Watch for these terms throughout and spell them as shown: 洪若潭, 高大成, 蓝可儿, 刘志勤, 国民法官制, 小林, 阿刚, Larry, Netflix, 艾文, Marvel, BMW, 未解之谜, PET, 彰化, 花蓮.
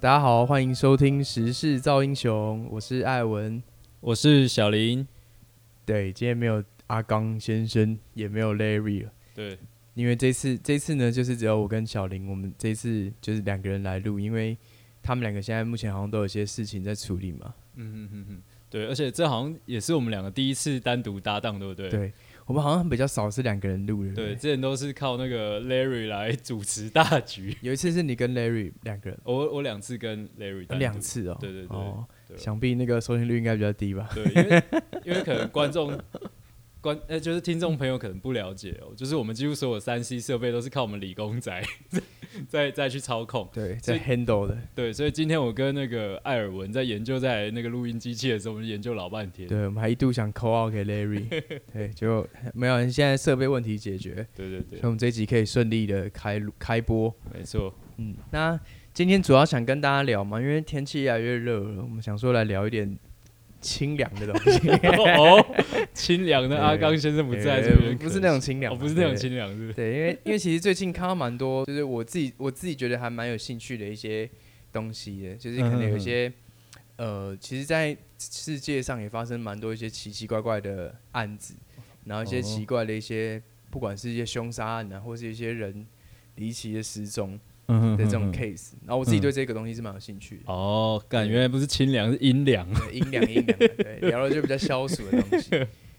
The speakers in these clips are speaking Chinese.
大家好，欢迎收听时事造英雄，我是艾文，我是小林。对，今天没有阿刚先生，也没有 Larry 了。对，因为这次呢，就是只有我跟小林，我们这次就是两个人来录，因为他们两个现在目前好像都有些事情在处理嘛。对，而且这好像也是我们两个第一次单独搭档，对不对？对。我们好像比较少是两个人录的，对，之前都是靠那个 Larry 来主持大局。有一次是你跟 Larry 两个人，我两次跟 Larry 单独，两次哦，对对 对，哦，对，想必那个收听率应该比较低吧？对，因为可能观众就是听众朋友可能不了解哦，就是我们几乎所有 3C 设备都是靠我们理工仔再去操控，对，在 handle 的，对，所以今天我跟那个艾尔文在研究在那个录音机器的时候，我们研究老半天，对，我们还一度想 call out 给 Larry， 对，结果没有，现在设备问题解决，对对对，所以我们这一集可以顺利的开播，没错，嗯，那今天主要想跟大家聊嘛，因为天气越来越热了，我们想说来聊一点清凉的东西哦，清凉的阿刚先生不在，不是那种清凉，不是那种清凉，是不是？对，因为其实最近看到蛮多，就是我自己觉得还蛮有兴趣的一些东西的，就是可能有一些其实，在世界上也发生蛮多一些奇奇怪怪的案子，然后一些奇怪的一些，不管是一些凶杀案啊，或是一些人离奇的失踪。的这种 case， 然后我自己对这个东西是蛮有兴趣的。哦，感原来不是清凉，是阴凉。阴凉，对，聊的就比较消暑的东西。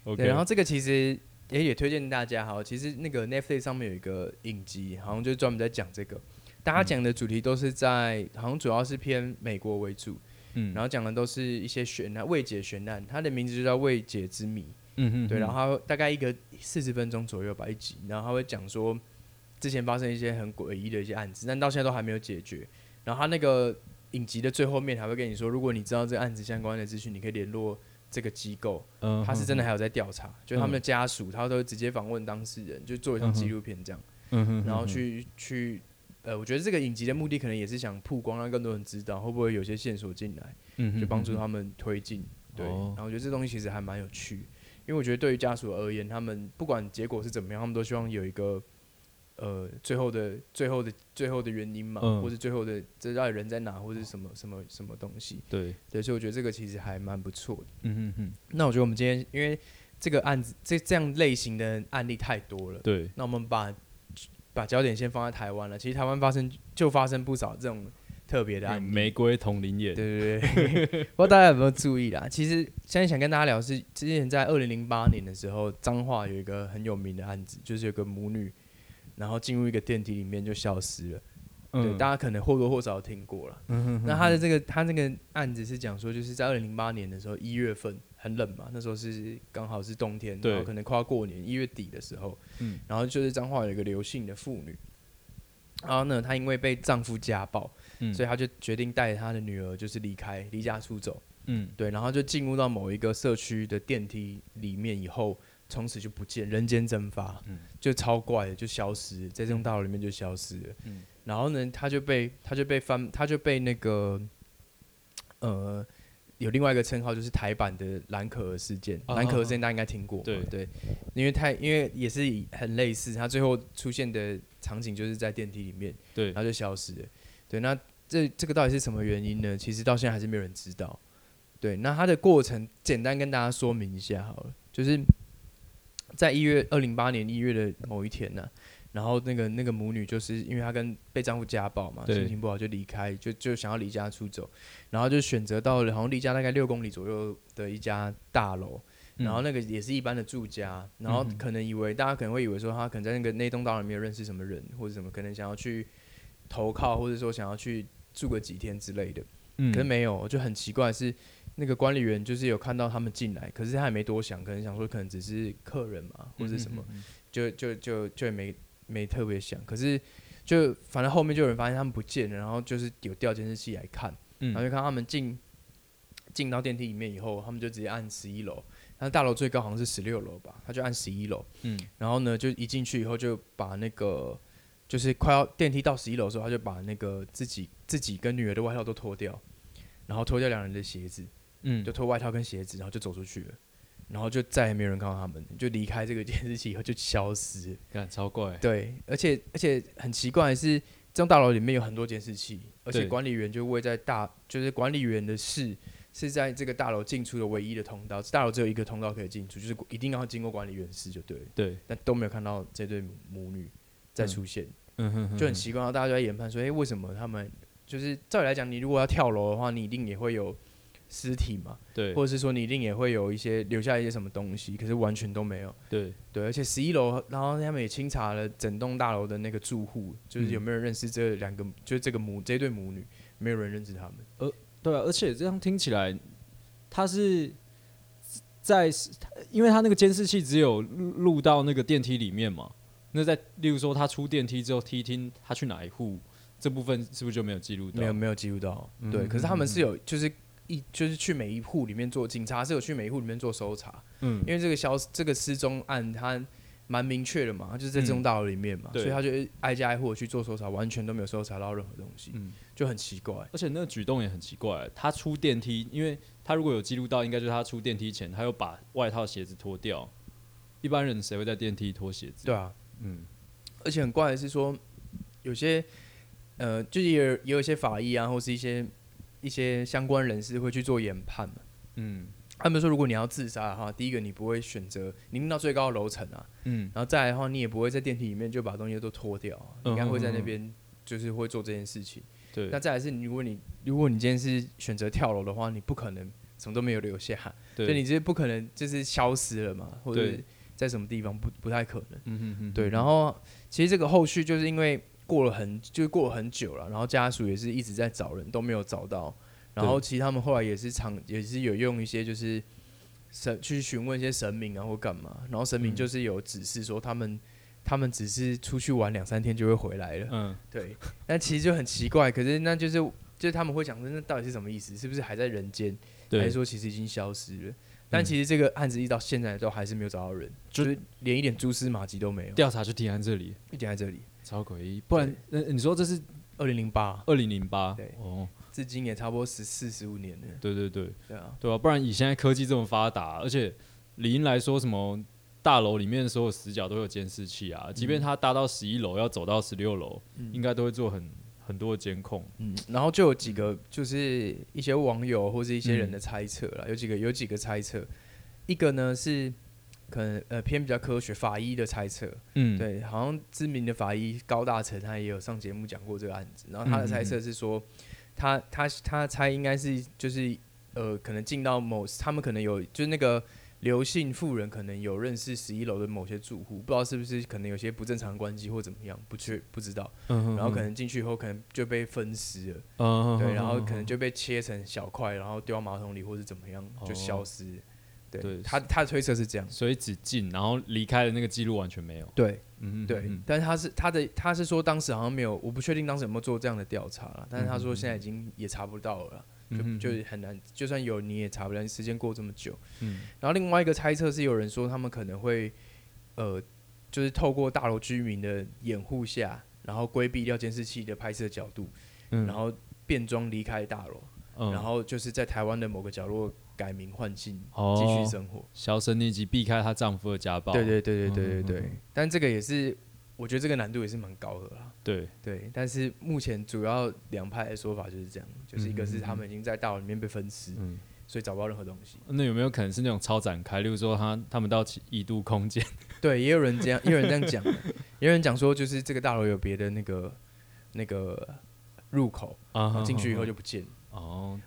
okay. 对，然后这个其实也推荐大家哈，其实那个 Netflix 上面有一个影集，好像就专门在讲这个。大家讲的主题都是在，好像主要是偏美国为主，然后讲的都是一些悬案、未解悬案，它的名字就叫《未解之谜》。对，然后它大概一个40分钟左右吧一集，然后它会讲说。之前发生一些很诡异的一些案子，但到现在都还没有解决。然后他那个影集的最后面还会跟你说，如果你知道这个案子相关的资讯，你可以联络这个机构，他是真的还有在调查，就他们的家属，他都会直接访问当事人，就做一场纪录片这样，然后去我觉得这个影集的目的可能也是想曝光，让更多人知道会不会有些线索进来，就帮助他们推进。对，然后我觉得这东西其实还蛮有趣，因为我觉得对于家属而言，他们不管结果是怎么样，他们都希望有一个。最后的原因嘛，或者最后的这到底人在哪，或者什么东西？对，所以我觉得这个其实还蛮不错的。那我觉得我们今天因为这个案子这样类型的案例太多了，对，那我们把焦点先放在台湾了。其实台湾发生不少这种特别的案例，玫瑰同龄眼，对，不知道大家有没有注意啦？其实现在想跟大家聊是之前在2008年的时候，彰化有一个很有名的案子，就是有个母女。然后进入一个电梯里面就消失了，对，大家可能或多或少有听过了。那他这个案子是讲说，就是在2008年的时候1月份很冷嘛，那时候是刚好是冬天，然后可能快要过年1月底的时候，然后就是彰化有一个刘姓的妇女，然后呢，她因为被丈夫家暴，所以她就决定带着她的女儿就是离家出走，对，然后就进入到某一个社区的电梯里面以后。从此就不见，人间蒸发，就超怪的，就消失，在这栋大楼里面就消失了。然后呢，他就被那个有另外一个称号，就是台版的蓝可儿事件。蓝可儿事件大家应该听过，对，因为也是很类似，他最后出现的场景就是在电梯里面，对，然后就消失了。对，那这个到底是什么原因呢？其实到现在还是没有人知道。对，那它的过程简单跟大家说明一下好了，就是。在2008年1月的某一天呢、然后那个母女就是因为她跟被丈夫家暴嘛，心情不好就离开，就想要离家出走，然后就选择到了好像离家大概6公里左右的一家大楼，然后那个也是一般的住家，然后可能以为大家可能会以为说她可能在那栋大楼没有认识什么人或者什么，可能想要去投靠或者说想要去住个几天之类的，可是没有，就很奇怪是。那个管理员就是有看到他们进来，可是他也没多想，可能想说可能只是客人嘛，或者什么，就也没特别想。可是就反正后面就有人发现他们不见了，然后就是有调监视器来看，然后就看他们进到电梯里面以后，他们就直接按11楼，他大楼最高好像是16楼吧，他就按11楼，然后呢就一进去以后就把那个就是快要电梯到11楼的时候，他就把那个自己跟女儿的外套都脱掉，然后脱掉2人的鞋子。就脱外套跟鞋子，然后就走出去了，然后就再也没有人看到他们，就离开这个监视器以后就消失了，超怪。对，而且很奇怪的是，这栋大楼里面有很多监视器，而且管理员就位在就是管理员的室是在这个大楼进出的唯一的通道，大楼只有一个通道可以进出，就是一定要经过管理员室就对了。对，但都没有看到这对母女再出现，就很奇怪。大家就在研判说，为什么他们就是照理来讲，你如果要跳楼的话，你一定也会有尸体嘛，对，或者是说你一定也会有一些留下一些什么东西，可是完全都没有。对对，而且11楼，然后他们也清查了整栋大楼的那个住户，就是有没有人认识这两个，就是这对母女，没有人认识他们。对啊，而且这样听起来，他是在，因为他那个监视器只有录到那个电梯里面嘛，那在例如说他出电梯之后，梯厅他去哪一户，这部分是不是就没有记录到？没有记录到，对。可是他们是有，就是去每一户里面做，警察是有去每一户里面做搜查，因为这个失踪案他蛮明确的嘛，他就是在这栋大楼里面嘛，所以他就挨家挨户去做搜查，完全都没有搜查到任何东西，就很奇怪。而且那个举动也很奇怪，他出电梯，因为他如果有记录到，应该就是他出电梯前，他又把外套鞋子脱掉。一般人谁会在电梯脱鞋子？对啊，而且很怪的是说，有些就是也有一些法医啊，或是一些相关人士会去做研判嘛，他们说，如果你要自杀的话，第一个你不会选择你进到最高的楼层啊，然后再来的话，你也不会在电梯里面就把东西都脱掉，你应该会在那边就是会做这件事情。对，那再来是，如果你今天是选择跳楼的话，你不可能什么都没有留下，所以你这不可能就是消失了嘛，或者在什么地方不太可能。对，然后其实这个后续就是因为过了很久了，然后家属也是一直在找人，都没有找到。然后其实他们后来也是有用一些就是去询问一些神明啊或干嘛，然后神明就是有指示说他们只是出去玩2-3天就会回来了，对。但其实就很奇怪，可是那就是他们会讲说那到底是什么意思？是不是还在人间？还是说其实已经消失了？但其实这个案子一直到现在都还是没有找到人，就是连一点蛛丝马迹都没有。调查就停在这里，超诡异。不然你说这是2008，对哦。至今也差不多14-15年了。对，对啊，对啊，不然以现在科技这么发达，而且理应来说，什么大楼里面所有死角都有监视器啊，即便他搭到11楼要走到16楼，应该都会做很多的监控。然后就有几个就是一些网友或是一些人的猜测啦，有几个猜测，一个呢是可能偏比较科学法医的猜测，对，好像知名的法医高大成他也有上节目讲过这个案子，然后他的猜测是说。他猜应该是就是可能进到他们可能有就是那个刘姓妇人可能有认识11楼的某些住户，不知道是不是可能有些不正常关系或怎么样，不知道，然后可能进去以后可能就被分尸了，对，然后可能就被切成小块，然后丢到马桶里或是怎么样就消失，对，他的推测是这样，所以只进然后离开的那个记录完全没有，对，对，但是他是说当时好像没有，我不确定当时有没有做这样的调查啦，但是他说现在已经也查不到了啦，就很难，就算有你也查不到，时间过这么久，然后另外一个猜测是有人说他们可能会就是透过大楼居民的掩护下，然后规避掉监视器的拍摄角度，然后变装离开大楼，然后就是在台湾的某个角落改名换姓继续生活，销声匿迹，避开她丈夫的家暴。对，但这个也是，我觉得这个难度也是蛮高的啦。对，但是目前主要两派的说法就是这样，就是一个是他们已经在大楼里面被分尸，所以找不到任何东西。那有没有可能是那种超展开，例如说他们到异度空间？对，也有人这样讲，也有人讲说就是这个大楼有别的那个入口，进去以后就不见了。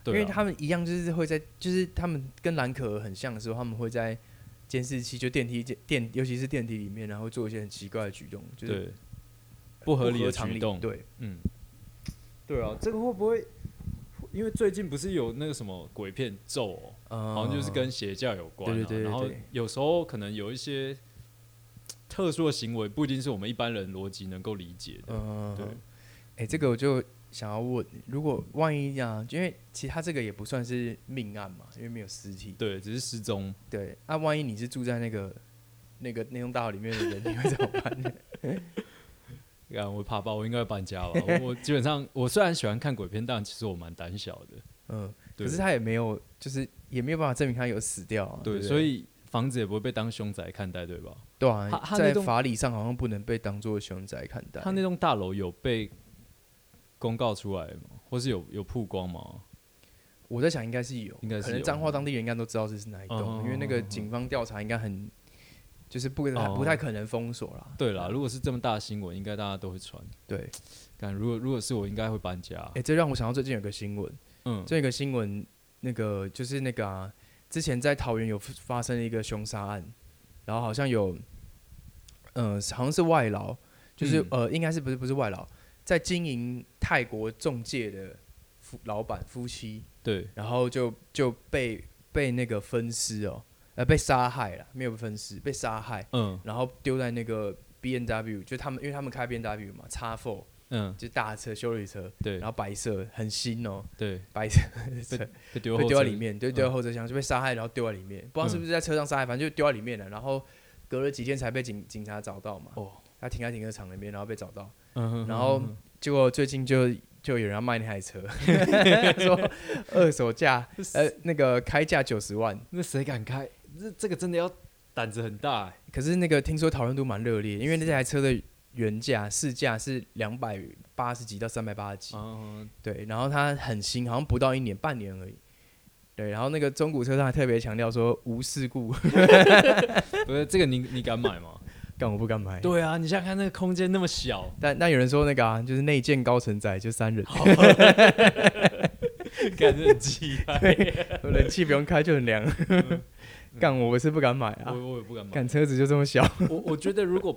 对啊，因为他们一样就是会在，就是他们跟蓝可儿很像的时候，他们会在监视器就电梯，尤其是电梯里面，然后做一些很奇怪的举动，就是不合理的举动。对，对啊，这个会不会因为最近不是有那个什么鬼片咒好像就是跟邪教有关，对，然后有时候可能有一些特殊的行为，不一定是我们一般人逻辑能够理解的。对，这个我就。想要问，如果万一啊，因为其实他这个也不算是命案嘛，因为没有尸体，对，只是失踪。对，万一你是住在那栋大楼里面的人，你会怎么办呢？我怕吧，我应该会搬家吧。我基本上，我虽然喜欢看鬼片，但其实我蛮胆小的。可是他也没有，就是也没有办法证明他有死掉啊。对，所以房子也不会被当凶宅看待，对吧？对啊，在法理上好像不能被当作凶宅看待。他那栋大楼有被公告出来吗？或是有曝光吗？我在想应该是有，可能彰化当地人应该都知道这是哪一栋，因为那个警方调查应该很，就是不太可能封锁啦。对啦，如果是这么大的新闻，应该大家都会传。对，但如果是我，应该会搬家。哎、欸，这让我想到最近有个新闻，最近有个新闻，那个就是那个啊，之前在桃园有发生一个凶杀案，然后好像有，好像是外劳，就是、应该是不是外劳，在经营泰国中介的老板夫妻。对，然后就被那个分尸哦，被杀害了，没有分尸，被杀害，然后丢在那个 BMW， 就他们因为他们开 BMW 嘛 ，X4， 就大车修理车，对，然后白色很新哦，对，白色被丢在里面，就丢在后车厢，就被杀害，然后丢在里面，不知道是不是在车上杀害，反正就丢在里面了，然后隔了几天才被警察找到嘛，哦，他停在停车场里面，然后被找到，然后结果最近就有人要卖那台车，说二手价，那个开价90万，那谁敢开？这个真的要胆子很大、欸。可是那个听说讨论度蛮热烈，因为那台车的原价市价是280几到380几，对，然后它很新，好像不到1年，半年而已。对，然后那个中古车上还特别强调说无事故，不是这个你敢买吗？我不敢买。对啊，你想想看那个空间那么小，但有人说那个啊，就是内建高承载，就3人，感觉很气派，冷气不用开就很凉。干我是不敢买啊，我也不敢买，干车子就这么小。我觉得如果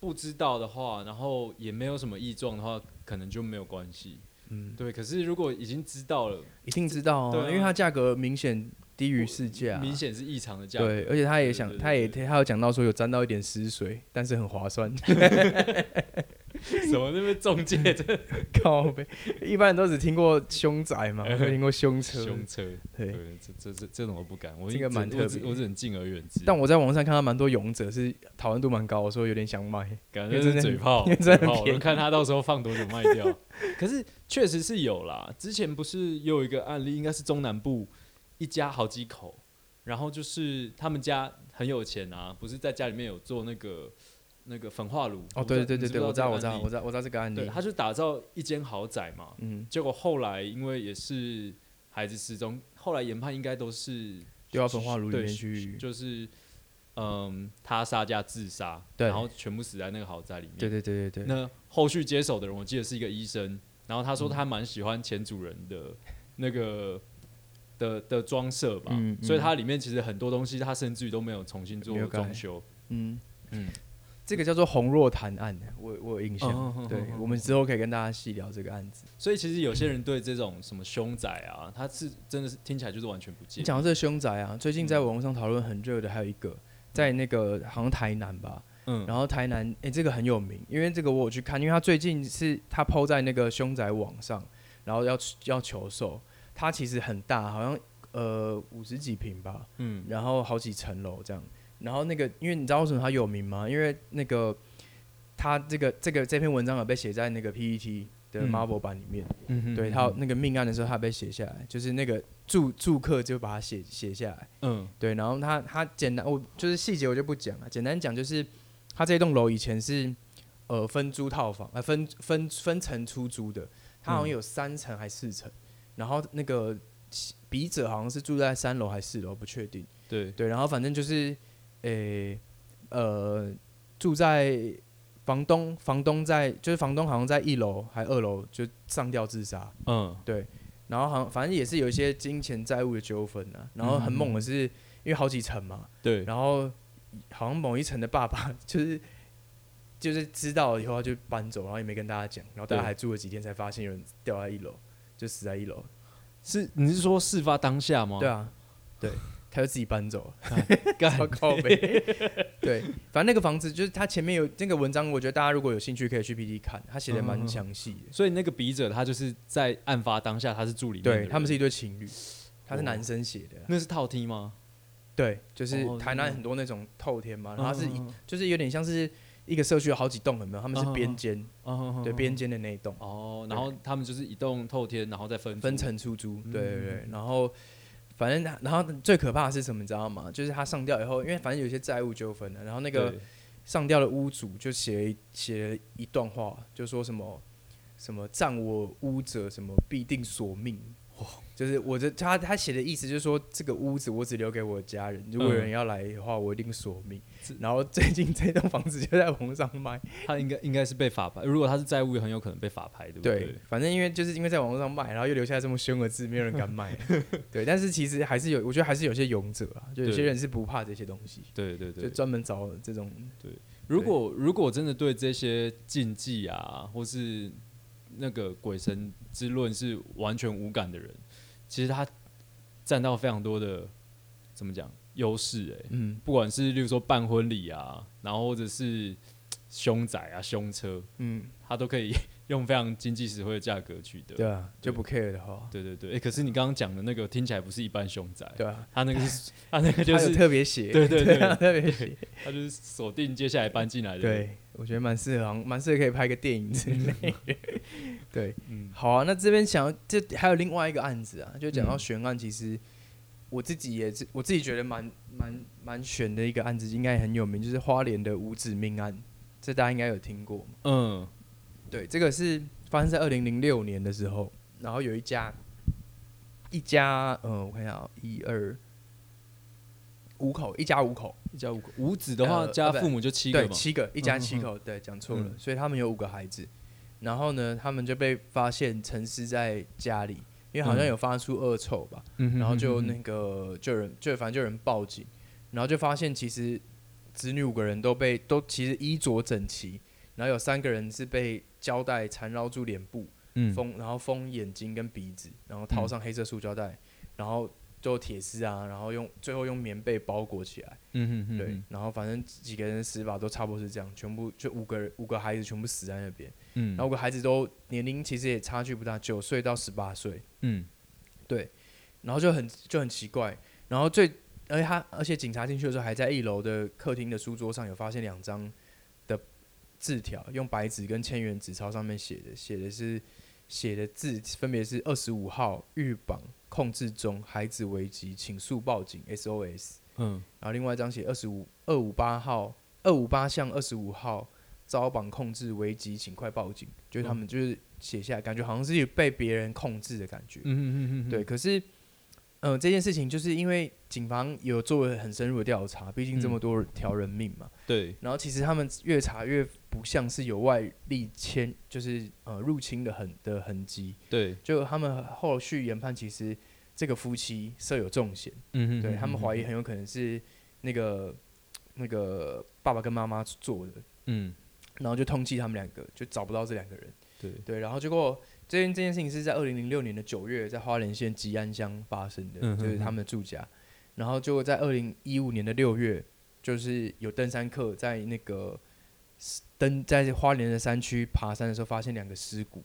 不知道的话，然后也没有什么异状的话，可能就没有关系。对。可是如果已经知道了，一定知道哦，对啊，因为它价格明显低于市价，明显是异常的价格。对，而且他也想，他有讲到说有沾到一点湿水，但是很划算。什么那边中介这靠北，一般人都只听过凶宅嘛，没听过凶车。凶车，对，这种我不敢，我这个蛮特别，我只能敬而远之。但我在网上看到蛮多勇者是讨论度蛮高，我说有点想买，感觉是嘴炮，真的很便宜，看他到时候放多久卖掉。可是确实是有啦，之前不是也有一个案例，应该是中南部。一家好几口，然后就是他们家很有钱啊，不是在家里面有做那个焚化炉哦，对，我知道这个案例，对，他就打造一间豪宅嘛，结果后来因为也是孩子失踪，后来研判应该都是丢到焚化炉里面去，就是他杀价自杀，对，然后全部死在那个豪宅里面，对。那后续接手的人，我记得是一个医生，然后他说他蛮喜欢前主人的那个。的装设吧，所以它里面其实很多东西，它甚至于都没有重新做装修。这个叫做洪若潭案，我有印象。对，我们之后可以跟大家细聊这个案子。所以其实有些人对这种什么凶宅啊，他是真的是听起来就是完全不介意。讲到这个凶宅啊，最近在网上讨论很热的还有一个，在那个好像台南吧，然后台南这个很有名，因为这个我有去看，因为他最近是他 PO 在那个凶宅网上，然后要求售。它其实很大，好像50几坪吧，然后好几层楼这样。然后那个，因为你知道为什么它有名吗？因为那个它这篇文章有被写在那个 PET 的 Marvel 版里面，对，它那个命案的时候它被写下来，就是那个住客就把它写下来，对。然后它简单，我就是细节我就不讲了，简单讲就是它这栋楼以前是分租套房，分层出租的，它好像有3层还4层。然后那个笔者好像是住在3楼还是4楼，不确定。对，然后反正就是，住在房东在，就是房东好像在1楼还2楼就上吊自杀。对，然后好像反正也是有一些金钱债务的纠纷啊。然后很猛的是，因为好几层嘛，对，然后好像某一层的爸爸就是知道了以后他就搬走，然后也没跟大家讲，然后大家还住了几天才发现有人掉在1楼。就死在1楼，你是说事发当下吗？对啊，对，他就自己搬走了，超靠北。对，反正那个房子就是他前面有那个文章，我觉得大家如果有兴趣可以去 PPT 看，他写的蛮详细的。所以那个笔者他就是在案发当下，他是住里面的人，对，他们是一对情侣，他是男生写的。那是套厅吗？对，就是台南很多那种透天嘛，然后他是就是有点像是。一个社区有好几栋，有没有？他们是边间，对，边间的那一栋。然后他们就是一栋透天，然后再分层出租。对，然后反正然后最可怕的是什么，你知道吗？就是他上吊以后，因为反正有些债务纠纷了，然后那个上吊的屋主就写了一段话，就说什么什么葬我屋者，什么必定索命。就是我的他写的意思就是说，这个屋子我只留给我家人，如果有人要来的话，我一定索命。然后最近这栋房子就在网上卖，他应该是被法拍，如果他是债务，很有可能被法拍，对不对？对，反正因为在网上卖，然后又留下这么凶的字，没有人敢卖。对，但是其实还是有，我觉得还是有些勇者啊，就有些人是不怕这些东西。对对对，就专门找这种。对，如果真的对这些禁忌啊，或是那个鬼神之论是完全无感的人，其实他占到非常多的怎么讲优势哎，不管是例如说办婚礼啊，然后或者是凶宅啊、凶车，他都可以用非常经济实惠的价格取得。对啊，就不 care 的话。对对对，可是你刚刚讲的那个听起来不是一般凶宅，对啊，他那个是他那个就是他有特别写，对对对，他特别写，他就是锁定接下来搬进来的。对，我觉得蛮适合可以拍个电影之类的。对，好啊，那这边这还有另外一个案子啊，就讲到悬案，其实我自己觉得蛮悬的一个案子，应该很有名，就是花莲的五子命案，这大家应该有听过。嗯，对，这个是发生在2006年的时候，然后有一家我看一下啊，一家五口，五子的话加父母就7个嘛，对，7个，一家7口，对，讲错了，所以他们有5个孩子。然后呢，他们就被发现沉尸在家里，因为好像有发出恶臭吧，然后就那个就有人报警，然后就发现其实子女5个人都其实衣着整齐，然后有3个人是被胶带缠绕住脸部，然后封眼睛跟鼻子，然后套上黑色塑胶带，然后就铁丝啊，然后最后用棉被包裹起来，对，然后反正几个人的死法都差不多是这样，全部就五个孩子全部死在那边，然后5个孩子都年龄其实也差距不大，9岁到18岁，对，然后就很奇怪，然后而且警察进去的时候还在1楼的客厅的书桌上有发现2张的字条，用白纸跟千元纸钞上面写的字分别是25号预绑。控制中，孩子危急，请速报警 SOS。然后另外一张写258巷25号遭绑控制危急，请快报警。就是他们就是写下来，感觉好像是被别人控制的感觉。对。可是，这件事情就是因为警方有做了很深入的调查，毕竟这么多条人命嘛。对。然后其实他们越查越不像是有外力就是入侵的痕迹。对，就他们后续研判，其实这个夫妻设有重嫌，对，他们怀疑很有可能是那个爸爸跟妈妈做的，然后就通缉他们2个，就找不到这2个人，对，然后结果这件事情是在2006年的9月在花莲县吉安乡发生的，就是他们的住家，然后结果在2015年的6月，就是有登山客在那个。在花莲的山区爬山的时候，发现2个尸骨，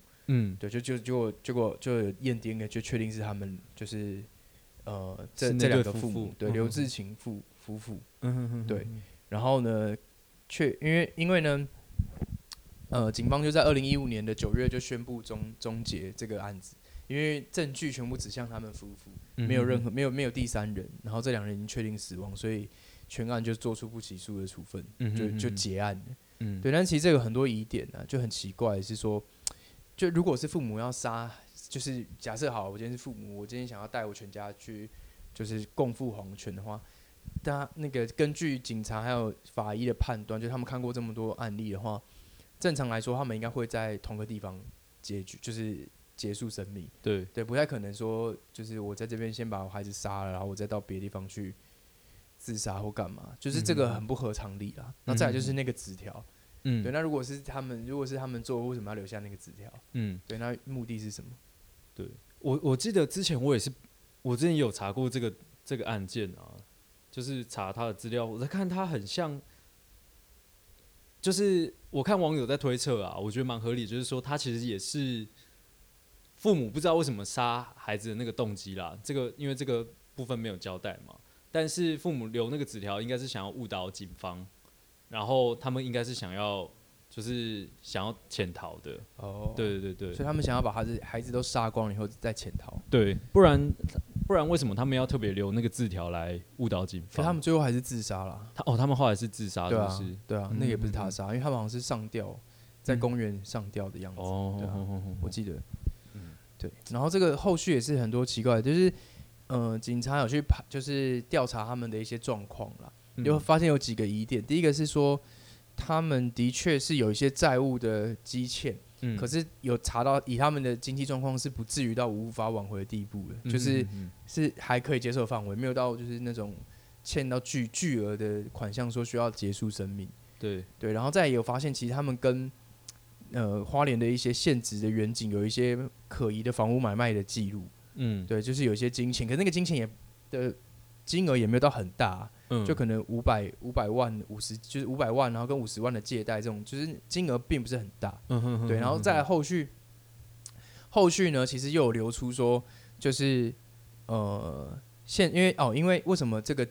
对，结果就有验 DNA， 就确定是他们，就是这2个父母，对，刘志勤夫妇，对，然后呢，因为呢，警方就在2015年的9月就宣布终结这个案子，因为证据全部指向他们夫妇，没有任何没有第三人，然后这2人已经确定死亡，所以全案就做出不起诉的处分，就结案了。对，但其实这有很多疑点啊，就很奇怪，是说，就如果是父母要杀，就是假设好，我今天是父母，我今天想要带我全家去，就是共赴黄泉的话，那个根据警察还有法医的判断，就他们看过这么多案例的话，正常来说他们应该会在同个地方结局，就是结束生命。对，不太可能说，就是我在这边先把我孩子杀了，然后我再到别的地方去。自杀或干嘛，就是这个很不合常理啦。那再来就是那个纸条，对。那如果是他们做，为什么要留下那个纸条？对。那目的是什么？对，我记得之前我之前有查过这个案件啊，就是查他的资料，我在看他很像，就是我看网友在推测啊，我觉得蛮合理，就是说他其实也是父母不知道为什么杀孩子的那个动机啦。这个因为这个部分没有交代嘛。但是父母留那个纸条，应该是想要误导警方，然后他们应该是想要，就是想要潜逃的。对，所以他们想要把孩子都杀光以后再潜逃。对，不然为什么他们要特别留那个字条来误导警方？可是他们最后还是自杀了。他们后来是自杀，是不是？对啊，那个也不是他杀，因为他们好像是上吊，在公园上吊的样子。哦、对啊，我记得。嗯，对。然后这个后续也是很多奇怪的，就是警察有去就是调查他们的一些状况啦，就发现有几个疑点。第一个是说，他们的确是有一些债务的积欠。嗯、可是有查到，以他们的经济状况是不至于到无法挽回的地步的，就是是还可以接受范围，没有到就是那种欠到巨额的款项，说需要结束生命。对对，然后再也有发现，其实他们跟花莲的一些现职的员警有一些可疑的房屋买卖的记录。嗯，对，就是有一些金钱，可是那个金钱也的金额也没有到很大，嗯、就可能500万50就是500万，然后跟50万的借贷，这种就是金额并不是很大，嗯、哼哼对。然后再来后续呢，其实又有流出说，就是因为为什么这个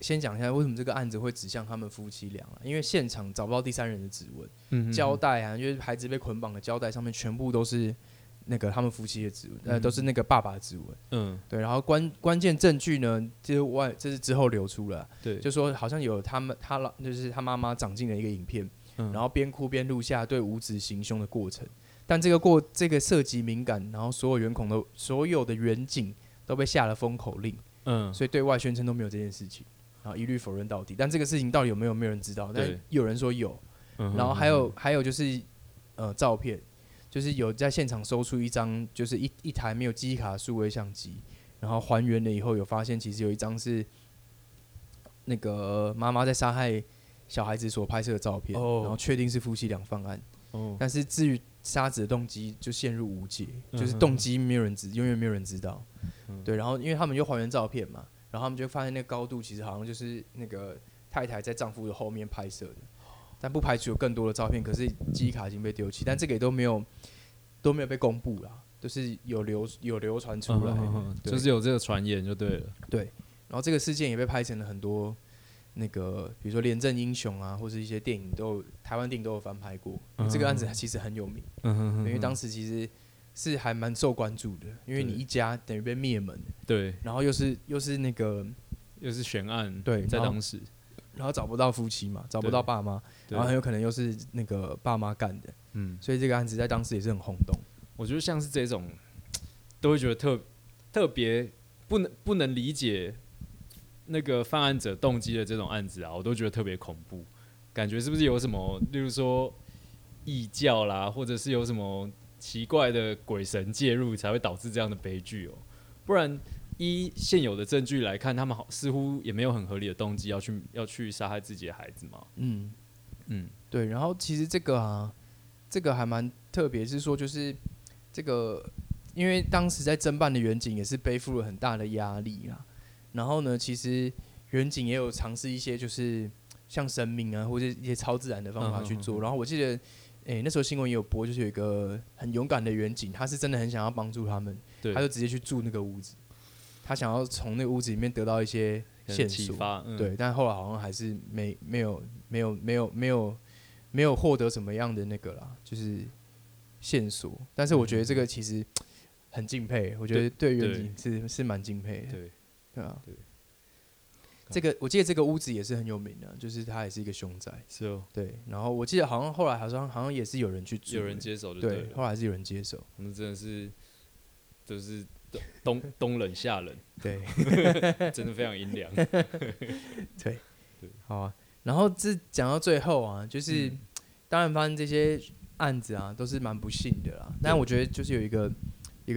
先讲一下为什么这个案子会指向他们夫妻俩了？因为现场找不到第三人的指纹，嗯、胶带啊，就是孩子被捆绑的胶带上面全部都是。那个他们夫妻的指纹，都是那个爸爸的指纹，嗯，对，然后关键证据呢，这是之后流出了，对，就说好像有他就是他妈妈长进的一个影片，嗯、然后边哭边录下对五子行凶的过程，但这个涉及敏感，然后所有的员警都被下了封口令，嗯，所以对外宣称都没有这件事情，然后一律否认到底，但这个事情到底有没有人知道？但有人说有，嗯、然后还有就是照片。就是有在现场搜出一张，就是一台没有记忆卡的数位相机，然后还原了以后，有发现其实有一张是那个妈妈在杀害小孩子所拍摄的照片， 然后确定是夫妻俩犯案。但是至于杀子的动机就陷入无解，就是动机没有人知，永远没有人知道。对，然后因为他们就还原照片嘛，然后他们就发现那个高度其实好像就是那个太太在丈夫的后面拍摄的。但不排除有更多的照片，可是记忆卡已经被丢弃，但这个也都没有被公布啦，就是有流传出来，就是有这个传言就对了。对，然后这个事件也被拍成了很多那个，比如说廉政英雄啊，或是一些电影台湾电影都有翻拍过。这个案子其实很有名，因为当时其实是还蛮受关注的，因为你一家等于被灭门，对，然后又是那个又是悬案，对，在当时。然后找不到夫妻嘛，找不到爸妈，然后很有可能又是那个爸妈干的，嗯，所以这个案子在当时也是很轰动。我觉得像是这种，都会觉得特别不能理解那个犯案者动机的这种案子啊，我都觉得特别恐怖，感觉是不是有什么，例如说异教啦，或者是有什么奇怪的鬼神介入才会导致这样的悲剧哦，不然。依现有的证据来看，他们似乎也没有很合理的动机要去杀害自己的孩子嘛。嗯嗯，对。然后其实这个啊，这个还蛮特别，是说就是这个，因为当时在侦办的员警也是背负了很大的压力啦。然后呢，其实员警也有尝试一些就是像神明啊，或者一些超自然的方法去做。然后我记得，那时候新闻也有播，就是有一个很勇敢的员警，他是真的很想要帮助他们，他就直接去住那个屋子。他想要从那个屋子里面得到一些线索，对，但后来好像还是没有获得什么样的那个啦，就是线索。但是我觉得这个其实很敬佩，我觉得对员警是蛮敬佩的，对啊。对，这个我记得这个屋子也是很有名的，就是它也是一个凶宅，是哦，对。然后我记得好像后来好像也是有人去住，有人接手，对，后来是有人接手，我们真的是就是。冬冷夏冷，对，真的非常阴凉。对，好啊。然后这讲到最后啊，就是、当然发生这些案子啊，都是蛮不幸的啦。但我觉得就是有一个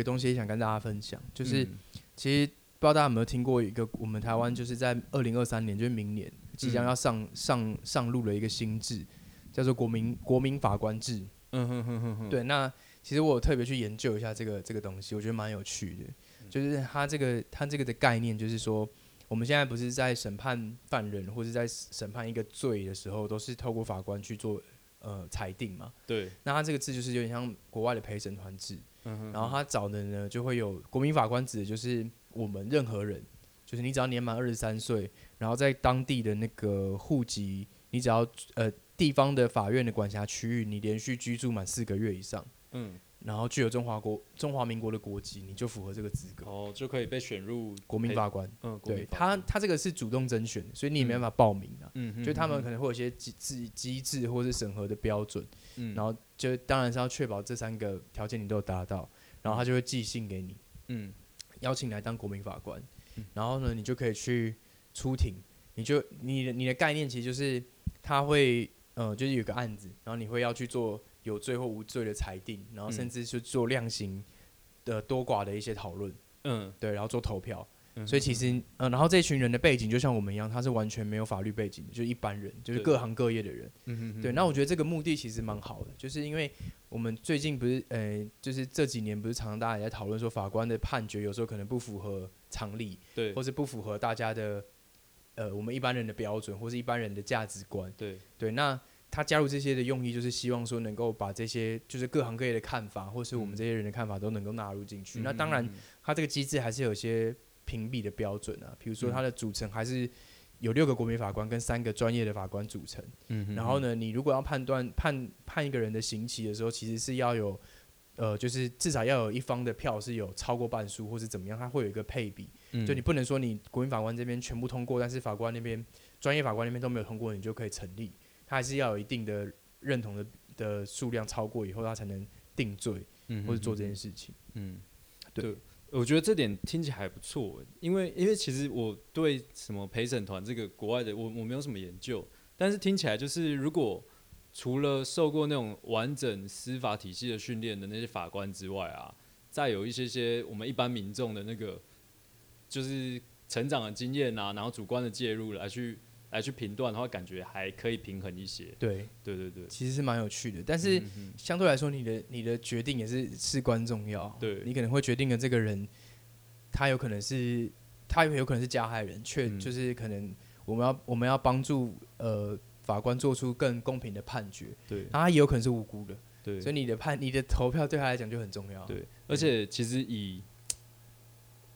东西想跟大家分享，就是、其实不知道大家有没有听过一个我们台湾就是在2023年，就是明年即将要上路的一个新制，叫做国民法官制。对，那。其实我有特别去研究一下这个东西，我觉得蛮有趣的。就是它这个的概念，就是说，我们现在不是在审判犯人或是在审判一个罪的时候，都是透过法官去做裁定嘛。对。那它这个制就是有点像国外的陪审团制，然后它找的呢就会有国民法官指的就是我们任何人，就是你只要年满23岁，然后在当地的那个户籍，你只要地方的法院的管辖区域，你连续居住满4个月以上。然后具有中华民国的国籍，你就符合这个资格，哦，就可以被选入国民法官。嗯，对，他这个是主动甄选，所以你也没办法报名啊。嗯，就他们可能会有一些机制或是审核的标准，嗯，然后就当然是要确保这三个条件你都有达到，然后他就会寄信给你，嗯，邀请你来当国民法官，嗯，然后呢，你就可以去出庭，你的概念其实就是他会就是有个案子，然后你会要去做有罪或无罪的裁定，然后甚至是做量刑的多寡的一些讨论，嗯，对，然后做投票，嗯，所以其实然后这群人的背景就像我们一样，他是完全没有法律背景的，就是一般人，就是各行各业的人，嗯，对。那我觉得这个目的其实蛮好的，就是因为我们最近不是就是这几年不是常常大家也在讨论说法官的判决有时候可能不符合常理，对，或是不符合大家的我们一般人的标准或是一般人的价值观，对对，那。他加入这些的用意就是希望说能够把这些就是各行各业的看法或是我们这些人的看法都能够纳入进去，嗯，那当然他这个机制还是有些评比的标准啊，比如说他的组成还是有6个国民法官跟3个专业的法官组成，嗯，然后呢你如果要判一个人的刑期的时候，其实是要有就是至少要有一方的票是有超过半数或是怎么样，它会有一个配比，嗯，就你不能说你国民法官这边全部通过，但是法官那边专业法官那边都没有通过，你就可以成立，他还是要有一定的认同的数量超过以后，他才能定罪，嗯，或者做这件事情。嗯，对，我觉得这点听起来还不错，因为其实我对什么陪审团这个国外的我没有什么研究，但是听起来就是如果除了受过那种完整司法体系的训练的那些法官之外啊，再有一些我们一般民众的那个就是成长的经验啊，然后主观的介入来去评断的话，感觉还可以平衡一些。对，对对对，其实是蛮有趣的。但是相对来说，你的决定也是事关重要。对，你可能会决定了这个人，他有可能是加害人，却就是可能我们要帮助法官做出更公平的判决。对，他也有可能是无辜的。对，所以你的投票对他来讲就很重要。对，而且其实以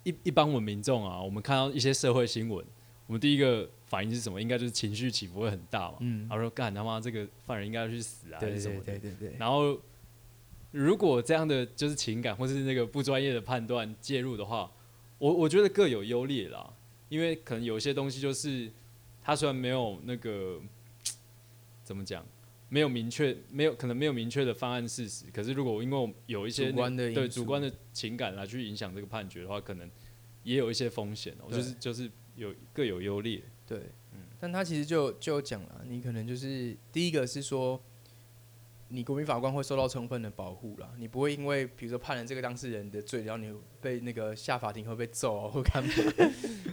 一般我们民众啊，我们看到一些社会新闻。我们第一个反应是什么？应该就是情绪起伏会很大嘛。嗯，然后说干他妈这个犯人应该要去死啊，还是什么的。对对对对。然后如果这样的就是情感或是那个不专业的判断介入的话，我觉得各有优劣啦。因为可能有些东西就是他虽然没有那个怎么讲，没有明确的犯案事实，可是如果因为我有一些主观的情感来去影响这个判决的话，可能也有一些风险哦，就是。各有优劣，对，嗯，但他其实就讲了，你可能就是第一个是说，你国民法官会受到充分的保护啦，你不会因为比如说判了这个当事人的罪，然后你被那个下法庭会被揍啊或干嘛，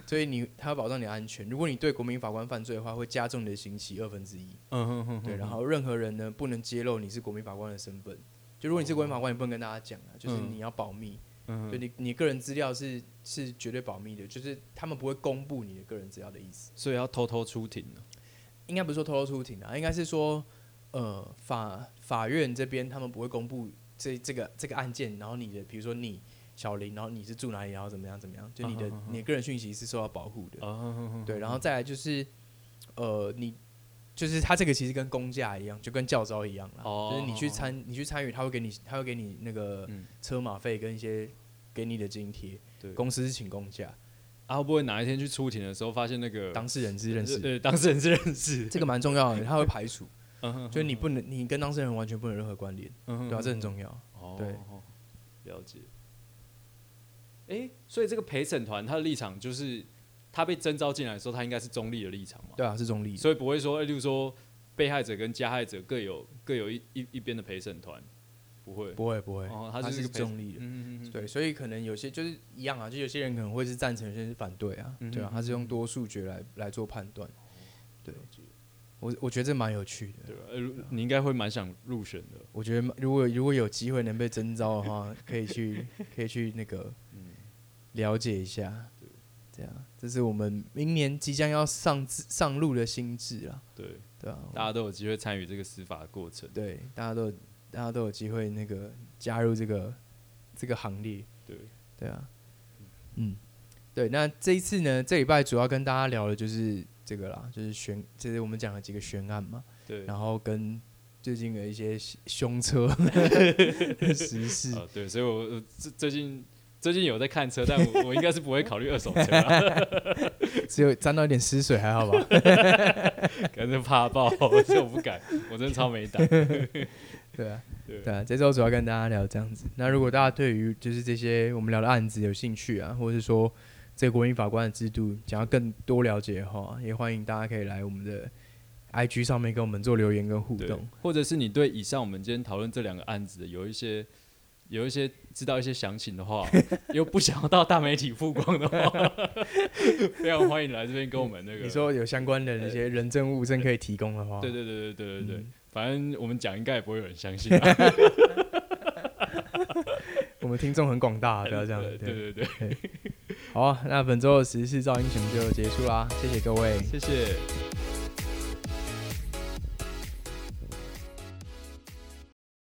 所以他会保障你的安全。如果你对国民法官犯罪的话，会加重你的刑期1/2。嗯哼哼，对，然后任何人呢不能揭露你是国民法官的身份，就如果你是国民法官，你不能跟大家讲啊，就是你要保密。嗯，就你个人资料是绝对保密的，就是他们不会公布你的个人资料的意思。所以要偷偷出庭呢？应该不是说偷偷出庭啊，应该是说，法院这边他们不会公布这个案件，然后你的比如说你小林，然后你是住哪里，然后怎么样怎么样，就你的个人讯息是受到保护的。对，然后再来就是你。就是他这个其实跟公假一样，就跟教招一样啦。Oh, 就是你去参与，他会给你那个车马费跟一些给你的津贴。公司是请公假。啊，会不会哪一天去出庭的时候发现那个当事人是认识？对，当事人是认识。这个蛮重要的，他会排除。就是你跟当事人完全不能有任何关联。对啊，这很重要。Oh, 对，了解。欸，所以这个陪审团他的立场就是。他被征召进来的时候，他应该是中立的立场嘛？对啊，是中立的，所以不会说，例如说被害者跟加害者各有一边的陪审团，不会，哦，他是中立的，嗯，对，所以可能有些就是一样啊，就有些人可能会是赞成，有些人是反对啊，对啊，他是用多数决来做判断，对，我觉得这蛮有趣的，对吧，你应该会蛮想入选的，我觉得如果有机会能被征召的话，可以去那个了解一下。这是我们明年即将要上路的心智啦。对啊，大家都有机会参与这个司法的过程。对，大家都有机会那个加入这个行列。对啊，嗯，对。那这一次呢，这礼拜主要跟大家聊的就是这个啦，就是我们讲了几个悬案嘛。对。然后跟最近的一些凶车时事啊，对，所以我最近有在看车，但 我应该是不会考虑二手车啦只有沾到一点湿水还好吧可能怕爆，所以我不敢，我真的超没胆对啊，对啊，这周主要跟大家聊这样子。那如果大家对于就是这些我们聊的案子有兴趣啊，或者是说这个国民法官的制度想要更多了解的话，也欢迎大家可以来我们的 IG 上面跟我们做留言跟互动，或者是你对以上我们今天讨论这两个案子的有一些知道一些详情的话，又不想要到大媒体曝光的话，非常欢迎来这边跟我们那个。你说有相关的一些人证物证可以提供的话，对、嗯，反正我们讲应该也不会有人相信、啊。我们听众很广大，不要这样。对。好啊，那本周的时事造英雄就结束啦，谢谢各位，谢谢。